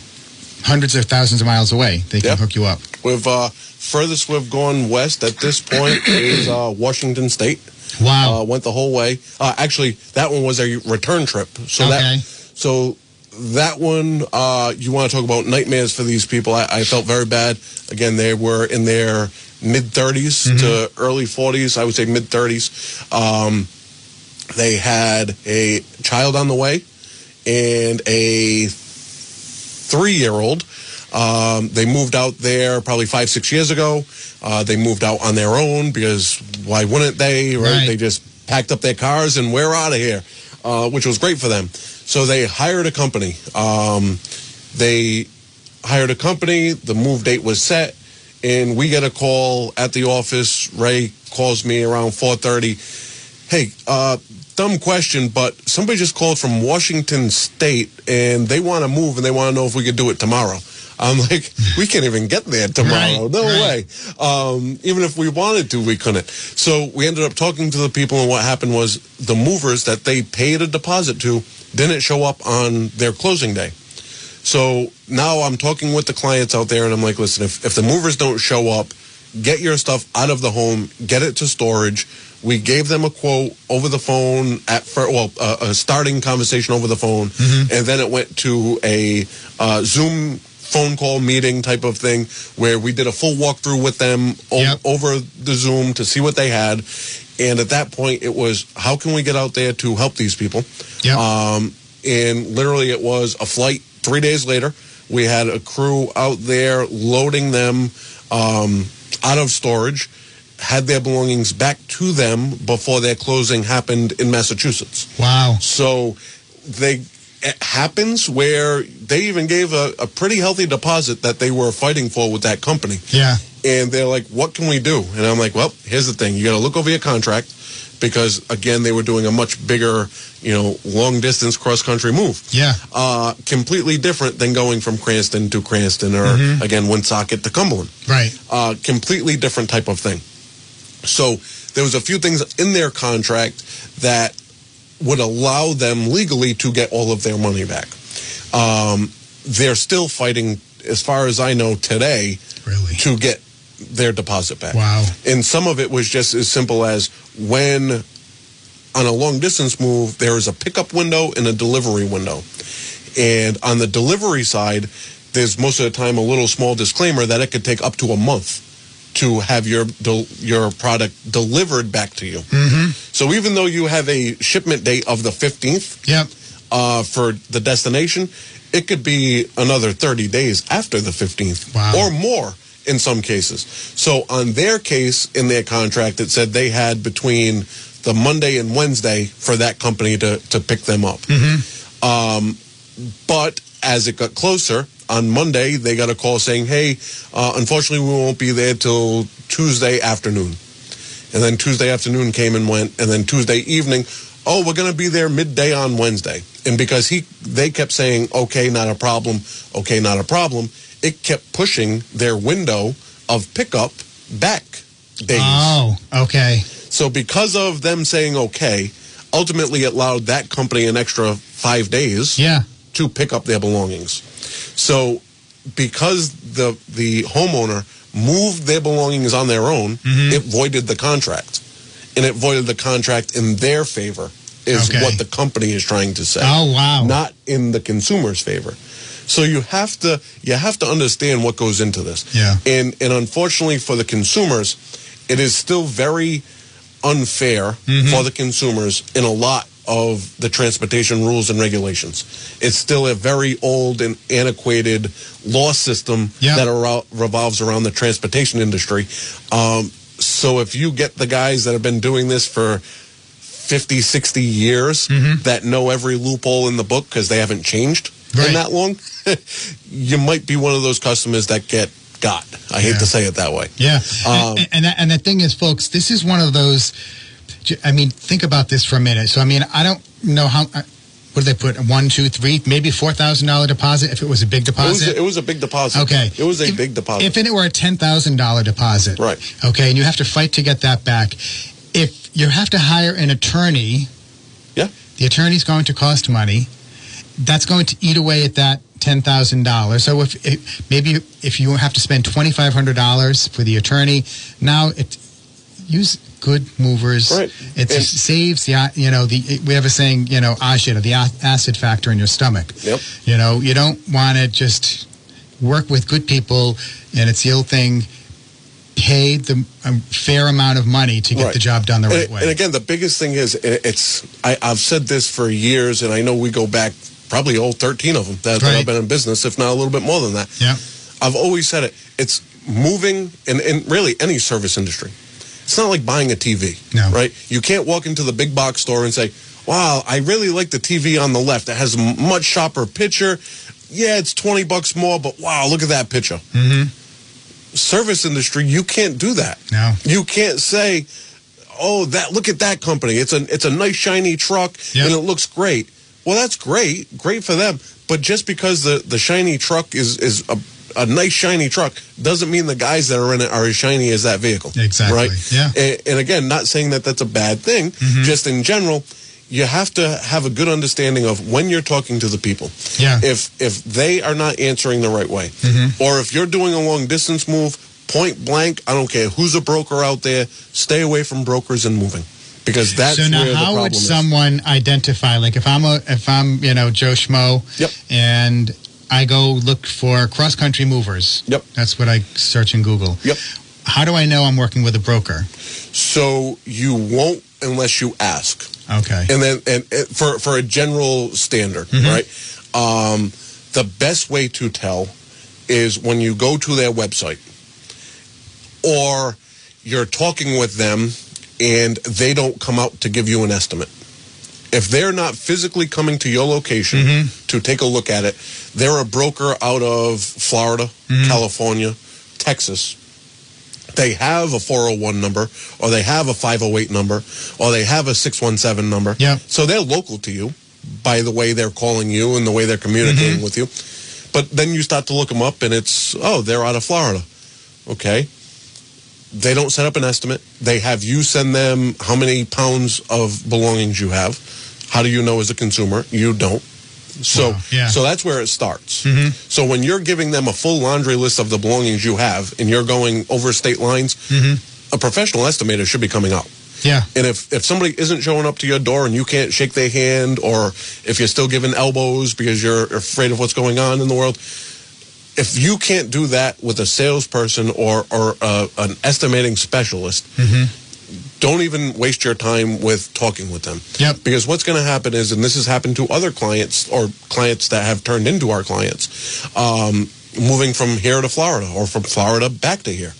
hundreds of thousands of miles away. They can yep. hook you up. We've uh, furthest we've gone west at this point is uh, Washington State. Wow. Uh, went the whole way. Uh, actually, that one was a return trip. So okay. that so that one, uh, you want to talk about nightmares for these people. I, I felt very bad. Again, they were in their mid-thirties mm-hmm. to early forties. I would say mid-thirties. Um, they had a child on the way and a three-year-old. Um, they moved out there probably five, six years ago. Uh, they moved out on their own because why wouldn't they, right? right. They just packed up their cars and we're out of here, uh, which was great for them. So they hired a company. Um, they hired a company. The move date was set, and we get a call at the office. Ray calls me around four thirty. Hey, uh, dumb question, but somebody just called from Washington State, and they want to move, and they want to know if we could do it tomorrow. I'm like, we can't even get there tomorrow. Right, no right. way. Um, even if we wanted to, we couldn't. So we ended up talking to the people, and what happened was the movers that they paid a deposit to didn't show up on their closing day. So now I'm talking with the clients out there, and I'm like, listen, if, if the movers don't show up, get your stuff out of the home, get it to storage. We gave them a quote over the phone, at first, well, uh, a starting conversation over the phone, mm-hmm. and then it went to a uh, Zoom phone call meeting type of thing where we did a full walkthrough with them o- yep. over the Zoom to see what they had. And at that point, it was, how can we get out there to help these people? Yep. Um, and literally it was a flight three days later. We had a crew out there loading them um, out of storage, had their belongings back to them before their closing happened in Massachusetts. Wow. So they... It happens where they even gave a, a pretty healthy deposit that they were fighting for with that company. Yeah. And they're like, what can we do? And I'm like, well, here's the thing. You got to look over your contract because, again, they were doing a much bigger, you know, long-distance cross-country move. Yeah. Uh, completely different than going from Cranston to Cranston or, mm-hmm. again, Woonsocket to Cumberland. Right. Uh, completely different type of thing. So there was a few things in their contract that would allow them legally to get all of their money back. Um, they're still fighting, as far as I know today, really? to get their deposit back. Wow. And some of it was just as simple as when, on a long-distance move, there is a pickup window and a delivery window. And on the delivery side, there's most of the time a little small disclaimer that it could take up to a month to have your your product delivered back to you. Mm-hmm. So even though you have a shipment date of the fifteenth yep. uh, for the destination, it could be another thirty days after the fifteenth wow. or more in some cases. So on their case, in their contract, it said they had between the Monday and Wednesday for that company to, to pick them up. Mm-hmm. Um, but as it got closer, on Monday, they got a call saying, hey, uh, unfortunately, we won't be there till Tuesday afternoon. And then Tuesday afternoon came and went. And then Tuesday evening, oh, we're going to be there midday on Wednesday. And because he, they kept saying, okay, not a problem, okay, not a problem, it kept pushing their window of pickup back days. Oh, okay. So because of them saying okay, ultimately it allowed that company an extra five days yeah. to pick up their belongings. So because the the homeowner moved their belongings on their own, mm-hmm. it voided the contract. And it voided the contract in their favor is okay. what the company is trying to say. Oh, wow. Not in the consumer's favor. So you have to you have to understand what goes into this. Yeah. And and unfortunately for the consumers, it is still very unfair mm-hmm. for the consumers in a lot of the transportation rules and regulations. It's still a very old and antiquated law system yep. that are, revolves around the transportation industry. Um, so if you get the guys that have been doing this for fifty, sixty years mm-hmm. that know every loophole in the book because they haven't changed right. in that long, you might be one of those customers that get got. I yeah. hate to say it that way. Yeah. Um, and, and, that, and the thing is, folks, this is one of those... I mean, think about this for a minute. So, I mean, I don't know how what did they put? One, two, three, maybe four thousand dollars deposit if it was a big deposit? It was a, it was a big deposit. Okay. It was a if, big deposit. If it were a ten thousand dollars deposit. Right. Okay, and you have to fight to get that back. If you have to hire an attorney, yeah, the attorney's going to cost money. That's going to eat away at that ten thousand dollars. So if it, maybe if you have to spend twenty-five hundred dollars for the attorney, now it use good movers. Right. It and saves the, you know, the, we have a saying, you know, acid, the acid factor in your stomach. Yep. You know, you don't want to just work with good people, and it's the old thing, pay the um, fair amount of money to get right. the job done the and right it, way. And again, the biggest thing is, it's I, I've said this for years, and I know we go back probably all thirteen of them that, right. that I've been in business, if not a little bit more than that. Yeah, I've always said it. It's moving, and, and really any service industry. It's not like buying a T V, no. right? You can't walk into the big box store and say, wow, I really like the T V on the left. It has a much sharper picture. Yeah, it's twenty bucks more, but wow, look at that picture. Mm-hmm. Service industry, you can't do that. No, you can't say, "Oh, that look at that company. It's a it's a nice shiny truck, yep. and it looks great." Well, that's great, great for them. But just because the, the shiny truck is is a, a nice shiny truck doesn't mean the guys that are in it are as shiny as that vehicle. Exactly. Right? Yeah. And, and again, not saying that that's a bad thing. Mm-hmm. Just in general, you have to have a good understanding of when you're talking to the people. Yeah. If if they are not answering the right way, mm-hmm. or if you're doing a long distance move, point blank, I don't care who's a broker out there, stay away from brokers and moving, because that's so now where the problem is. So how would someone identify? Like if I'm a if I'm you know Joe Schmo, yep. and I go look for cross country movers. Yep. That's what I search in Google. Yep. How do I know I'm working with a broker? So you won't unless you ask. Okay. And then and, and for, for a general standard, mm-hmm. right? Um, the best way to tell is when you go to their website or you're talking with them and they don't come out to give you an estimate. If they're not physically coming to your location mm-hmm. to take a look at it, they're a broker out of Florida, mm-hmm. California, Texas. They have a four oh one number, or they have a five oh eight number, or they have a six one seven number. Yep. So they're local to you by the way they're calling you and the way they're communicating mm-hmm. with you. But then you start to look them up, and it's, oh, they're out of Florida. Okay. They don't set up an estimate. They have you send them how many pounds of belongings you have. How do you know as a consumer? You don't. So wow, yeah. so that's where it starts. Mm-hmm. So when you're giving them a full laundry list of the belongings you have and you're going over state lines, mm-hmm. a professional estimator should be coming out. Yeah. And if, if somebody isn't showing up to your door and you can't shake their hand, or if you're still giving elbows because you're afraid of what's going on in the world, if you can't do that with a salesperson or, or a, an estimating specialist, mm-hmm. don't even waste your time with talking with them. Yep. Because what's going to happen is, and this has happened to other clients or clients that have turned into our clients, um, moving from here to Florida or from Florida back to here.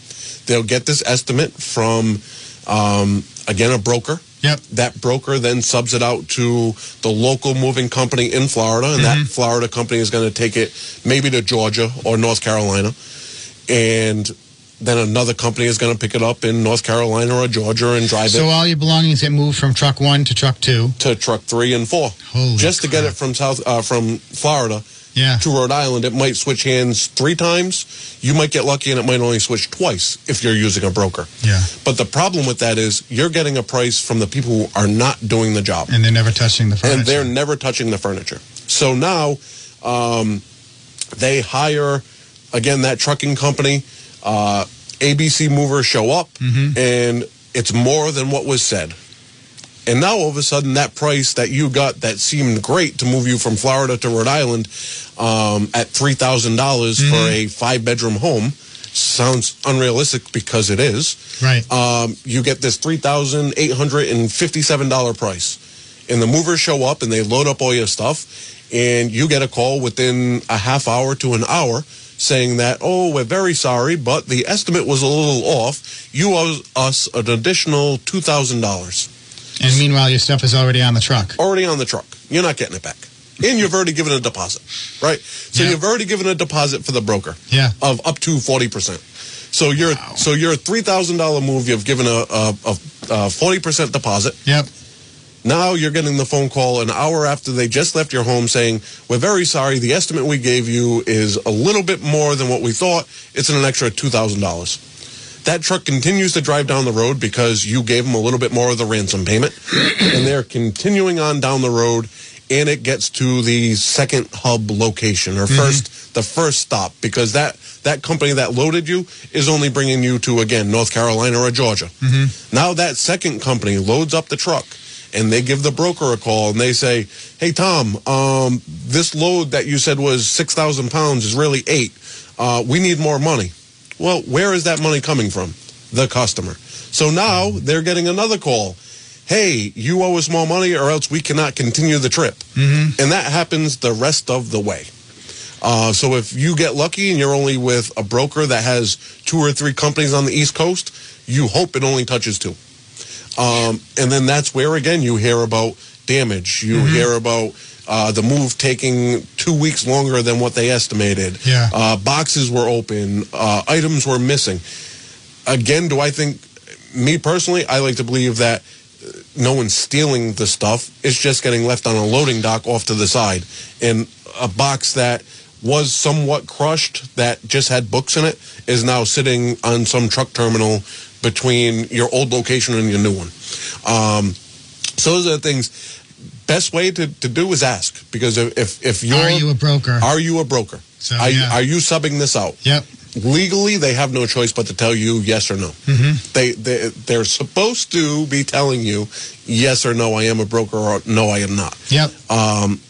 They'll get this estimate from, um, again, a broker. Yep. That broker then subs it out to the local moving company in Florida, and mm-hmm. that Florida company is going to take it maybe to Georgia or North Carolina, and then another company is going to pick it up in North Carolina or Georgia and drive so it. So all your belongings get moved from truck one to truck two? To truck three and four. Holy Just crap. To get it from South uh, from Florida yeah. to Rhode Island, it might switch hands three times. You might get lucky and it might only switch twice if you're using a broker. Yeah. But the problem with that is you're getting a price from the people who are not doing the job. And they're never touching the furniture. And they're never touching the furniture. So now um, they hire, again, that trucking company. Uh, A B C movers show up, mm-hmm. and it's more than what was said. And now all of a sudden that price that you got that seemed great to move you from Florida to Rhode Island um, at three thousand dollars mm-hmm. for a five-bedroom home sounds unrealistic because it is. Right. Um, you get this three thousand eight hundred fifty-seven dollars price. And the movers show up, and they load up all your stuff, and you get a call within a half hour to an hour saying that, oh, we're very sorry, but the estimate was a little off. You owe us an additional two thousand dollars. And meanwhile, your stuff is already on the truck. Already on the truck. You're not getting it back. And you've already given a deposit, right? So yeah. you've already given a deposit for the broker yeah. of up to forty percent. So you're, wow. so you're a three thousand dollars move. You've given a, a, a, a forty percent deposit. Yep. Now you're getting the phone call an hour after they just left your home saying, we're very sorry, the estimate we gave you is a little bit more than what we thought. It's an extra two thousand dollars. That truck continues to drive down the road because you gave them a little bit more of the ransom payment. And they're continuing on down the road, and it gets to the second hub location, or first, mm-hmm. the first stop, because that, that company that loaded you is only bringing you to, again, North Carolina or Georgia. Mm-hmm. Now that second company loads up the truck, and they give the broker a call, and they say, hey, Tom, um, this load that you said was six thousand pounds is really eight. Uh, we need more money. Well, where is that money coming from? The customer. So now they're getting another call. Hey, you owe us more money or else we cannot continue the trip. Mm-hmm. And that happens the rest of the way. Uh, so if you get lucky and you're only with a broker that has two or three companies on the East Coast, you hope it only touches two. Um, and then that's where, again, you hear about damage. You mm-hmm. hear about... Uh, the move taking two weeks longer than what they estimated. Yeah. Uh, boxes were open. Uh, items were missing. Again, do I think, me personally, I like to believe that no one's stealing the stuff. It's just getting left on a loading dock off to the side. And a box that was somewhat crushed, that just had books in it, is now sitting on some truck terminal between your old location and your new one. Um, so those are the things. Best way to, to do is ask, because if if you're are you a broker are you a broker so, are, yeah. are you subbing this out? Yep. Legally, they have no choice but to tell you yes or no. Mm-hmm. They they they're supposed to be telling you yes or no. I am a broker, or no, I am not. Yep. Um,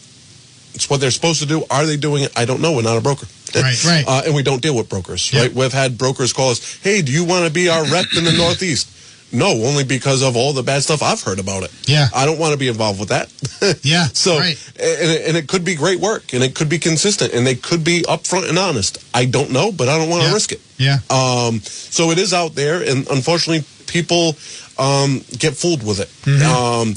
it's what they're supposed to do. Are they doing it? I don't know. We're not a broker. Right, right. Uh, and we don't deal with brokers. Yep. Right. We've had brokers call us. Hey, do you want to be our rep in the Northeast? No, only because of all the bad stuff I've heard about it. Yeah. I don't want to be involved with that. Yeah. So, right. and, and it could be great work, and it could be consistent, and they could be upfront and honest. I don't know, but I don't want yeah. to risk it. Yeah. Um, so it is out there, and unfortunately, people um, get fooled with it. Mm-hmm. Um,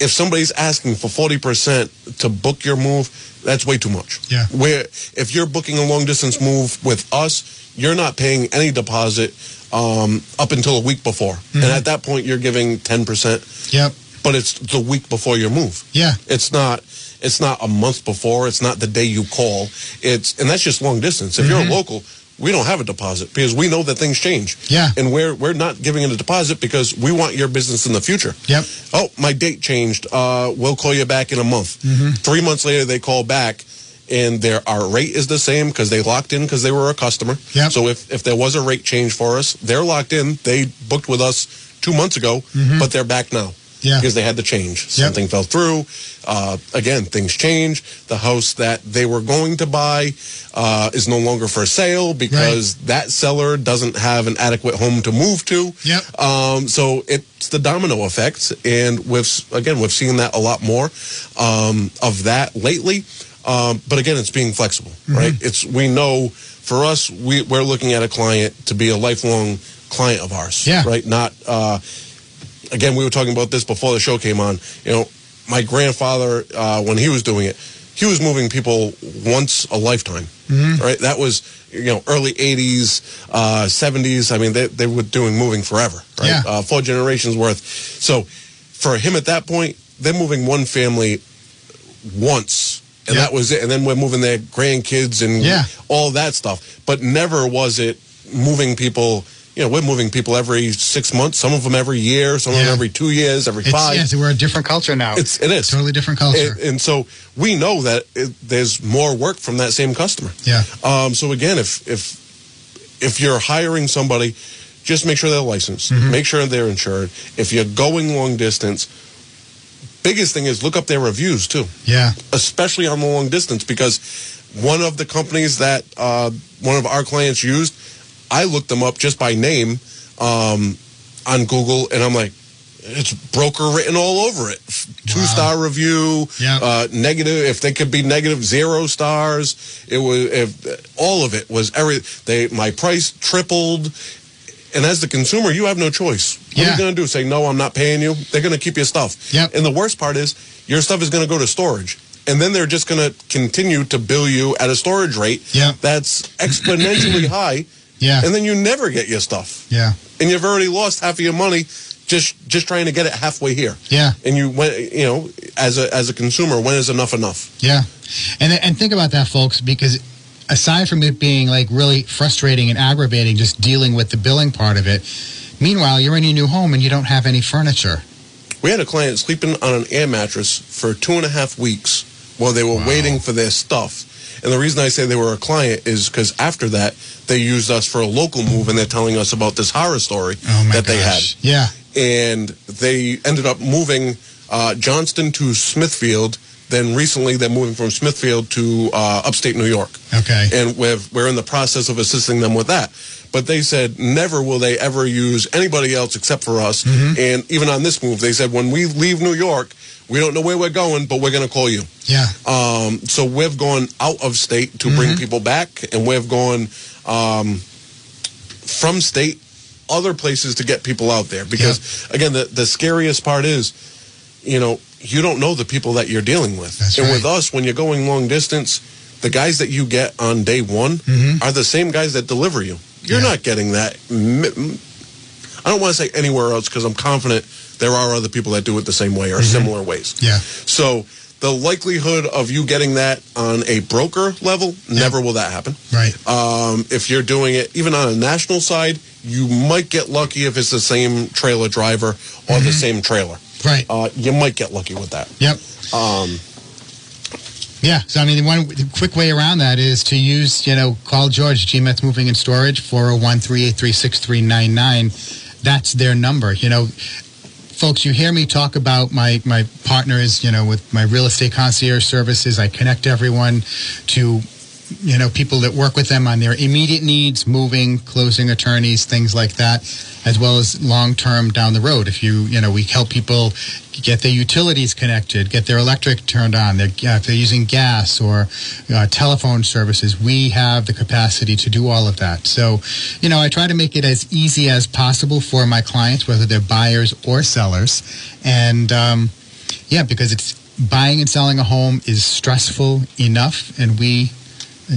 if somebody's asking for forty percent to book your move, that's way too much. Yeah. Where if you're booking a long-distance move with us, you're not paying any deposit Um, up until a week before. Mm-hmm. And at that point, you're giving ten percent. Yep. But it's the week before your move. Yeah. It's not It's not a month before. It's not the day you call. It's And that's just long distance. If mm-hmm. you're a local, we don't have a deposit because we know that things change. Yeah. And we're, we're not giving it a deposit because we want your business in the future. Yep. Oh, my date changed. Uh, we'll call you back in a month. Mm-hmm. Three months later, they call back. And their our rate is the same because they locked in because they were a customer. Yep. So if, if there was a rate change for us, they're locked in. They booked with us two months ago, mm-hmm. but they're back now yeah. because they had the change. Something yep. fell through. Uh, again, things change. The house that they were going to buy uh, is no longer for sale because right. that seller doesn't have an adequate home to move to. Yep. Um, so it's the domino effects. And we've again, we've seen that a lot more um, of that lately. Um, but again, it's being flexible, right? Mm-hmm. It's we know for us, we, we're looking at a client to be a lifelong client of ours, yeah. right? Not uh, again, we were talking about this before the show came on. You know, my grandfather uh, when he was doing it, he was moving people once a lifetime, mm-hmm. right? That was you know early eighties, uh, seventies. I mean, they they were doing moving forever, right? Yeah. Uh, four generations worth. So for him at that point, they're moving one family once. And yep. that was it. And then we're moving their grandkids and yeah. all that stuff. But never was it moving people. You know, we're moving people every six months, some of them every year, some yeah. of them every two years, every it's, five. Yes, we're a different culture now. It's, it is. Totally different culture. And, and so we know that it, there's more work from that same customer. Yeah. Um, so, again, if, if if you're hiring somebody, just make sure they're licensed. Mm-hmm. Make sure they're insured. If you're going long distance, biggest thing is look up their reviews, too. Yeah. Especially on the long distance, because one of the companies that uh, one of our clients used, I looked them up just by name um, on Google, and I'm like, it's broker written all over it. Wow. Two-star review, yep. uh, negative, if they could be negative, zero stars. It was if, all of it was, every, they my price tripled. And as the consumer, you have no choice. What yeah. are you going to do? Say, no, I'm not paying you? They're going to keep your stuff. Yep. And the worst part is your stuff is going to go to storage. And then they're just going to continue to bill you at a storage rate yep. that's exponentially high. Yeah. And then you never get your stuff. Yeah. And you've already lost half of your money just just trying to get it halfway here. Yeah. And you went, you know, as a as a consumer, when is enough enough? Yeah. And and think about that, folks, because aside from it being like really frustrating and aggravating, just dealing with the billing part of it, meanwhile, you're in your new home and you don't have any furniture. We had a client sleeping on an air mattress for two and a half weeks while they were wow. waiting for their stuff. And the reason I say they were a client is because after that, they used us for a local move, and they're telling us about this horror story oh that they gosh. had. Yeah. And they ended up moving uh, Johnston to Smithfield. Then recently, they're moving from Smithfield to uh, upstate New York. Okay. And we're, we're in the process of assisting them with that. But they said never will they ever use anybody else except for us. Mm-hmm. And even on this move, they said when we leave New York, we don't know where we're going, but we're going to call you. Yeah. Um, so we've gone out of state to mm-hmm. bring people back, and we've gone um, from state other places to get people out there. Because, yeah. again, the, the scariest part is, you know, you don't know the people that you're dealing with. That's and right. with us, when you're going long distance, the guys that you get on day one mm-hmm. are the same guys that deliver you. You're yeah. not getting that. I don't want to say anywhere else because I'm confident there are other people that do it the same way or mm-hmm. similar ways. Yeah. So the likelihood of you getting that on a broker level, yeah. never will that happen. Right. Um, if you're doing it even on a national side, you might get lucky if it's the same trailer driver or mm-hmm. the same trailer. Right. Uh, you might get lucky with that. Yep. Um, yeah. So, I mean, one the quick way around that is to use, you know, call George, GMetz Moving and Storage, four oh one, three eight three, six three nine nine. That's their number. You know, folks, you hear me talk about my, my partners, you know, with my real estate concierge services. I connect everyone to, you know, people that work with them on their immediate needs, moving, closing attorneys, things like that, as well as long-term down the road. If you, you know, we help people get their utilities connected, get their electric turned on, they're, uh, if they're using gas or uh, telephone services, we have the capacity to do all of that. So, you know, I try to make it as easy as possible for my clients, whether they're buyers or sellers. And, um, yeah, because it's buying and selling a home is stressful enough, and we...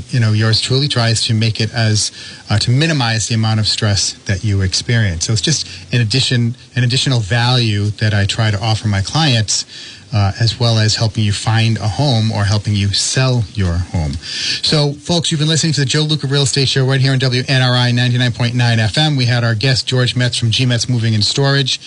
You know, yours truly tries to make it as uh, to minimize the amount of stress that you experience. So it's just an addition, an additional value that I try to offer my clients, uh, as well as helping you find a home or helping you sell your home. So, folks, you've been listening to the Joe Luca Real Estate Show right here on W N R I ninety-nine point nine F M. We had our guest George Metz from GMetz Moving and Storage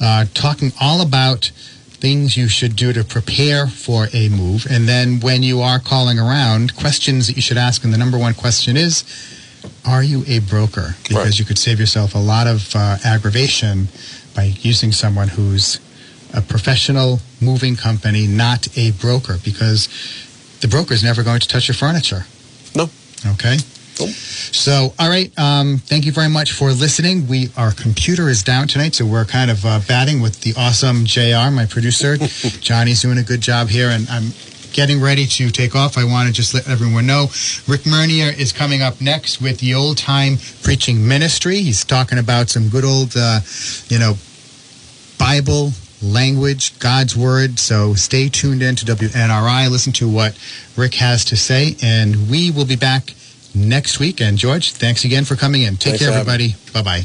uh, talking all about things you should do to prepare for a move. And then when you are calling around, questions that you should ask. And the number one question is, are you a broker? Because right. you could save yourself a lot of uh, aggravation by using someone who's a professional moving company, not a broker, because the broker is never going to touch your furniture. No. Okay. Cool. So, all right. Um, thank you very much for listening. We our computer is down tonight, so we're kind of uh, batting with the awesome J R, my producer. Johnny's doing a good job here, and I'm getting ready to take off. I want to just let everyone know Rick Mernier is coming up next with the Old Time Preaching Ministry. He's talking about some good old, uh, you know, Bible language, God's Word. So stay tuned in to W N R I. Listen to what Rick has to say, and we will be back next week. And George, thanks again for coming in. Take thanks care, everybody. Bye-bye.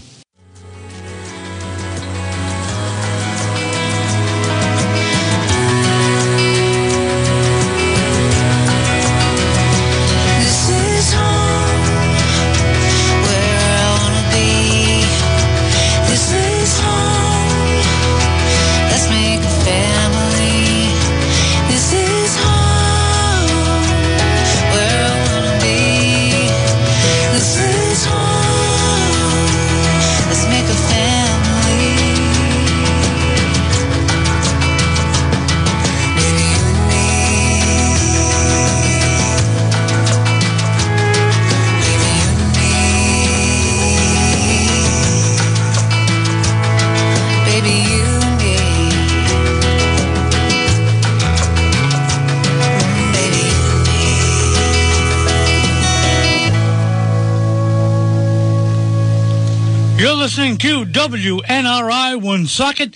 W N R I Woonsocket.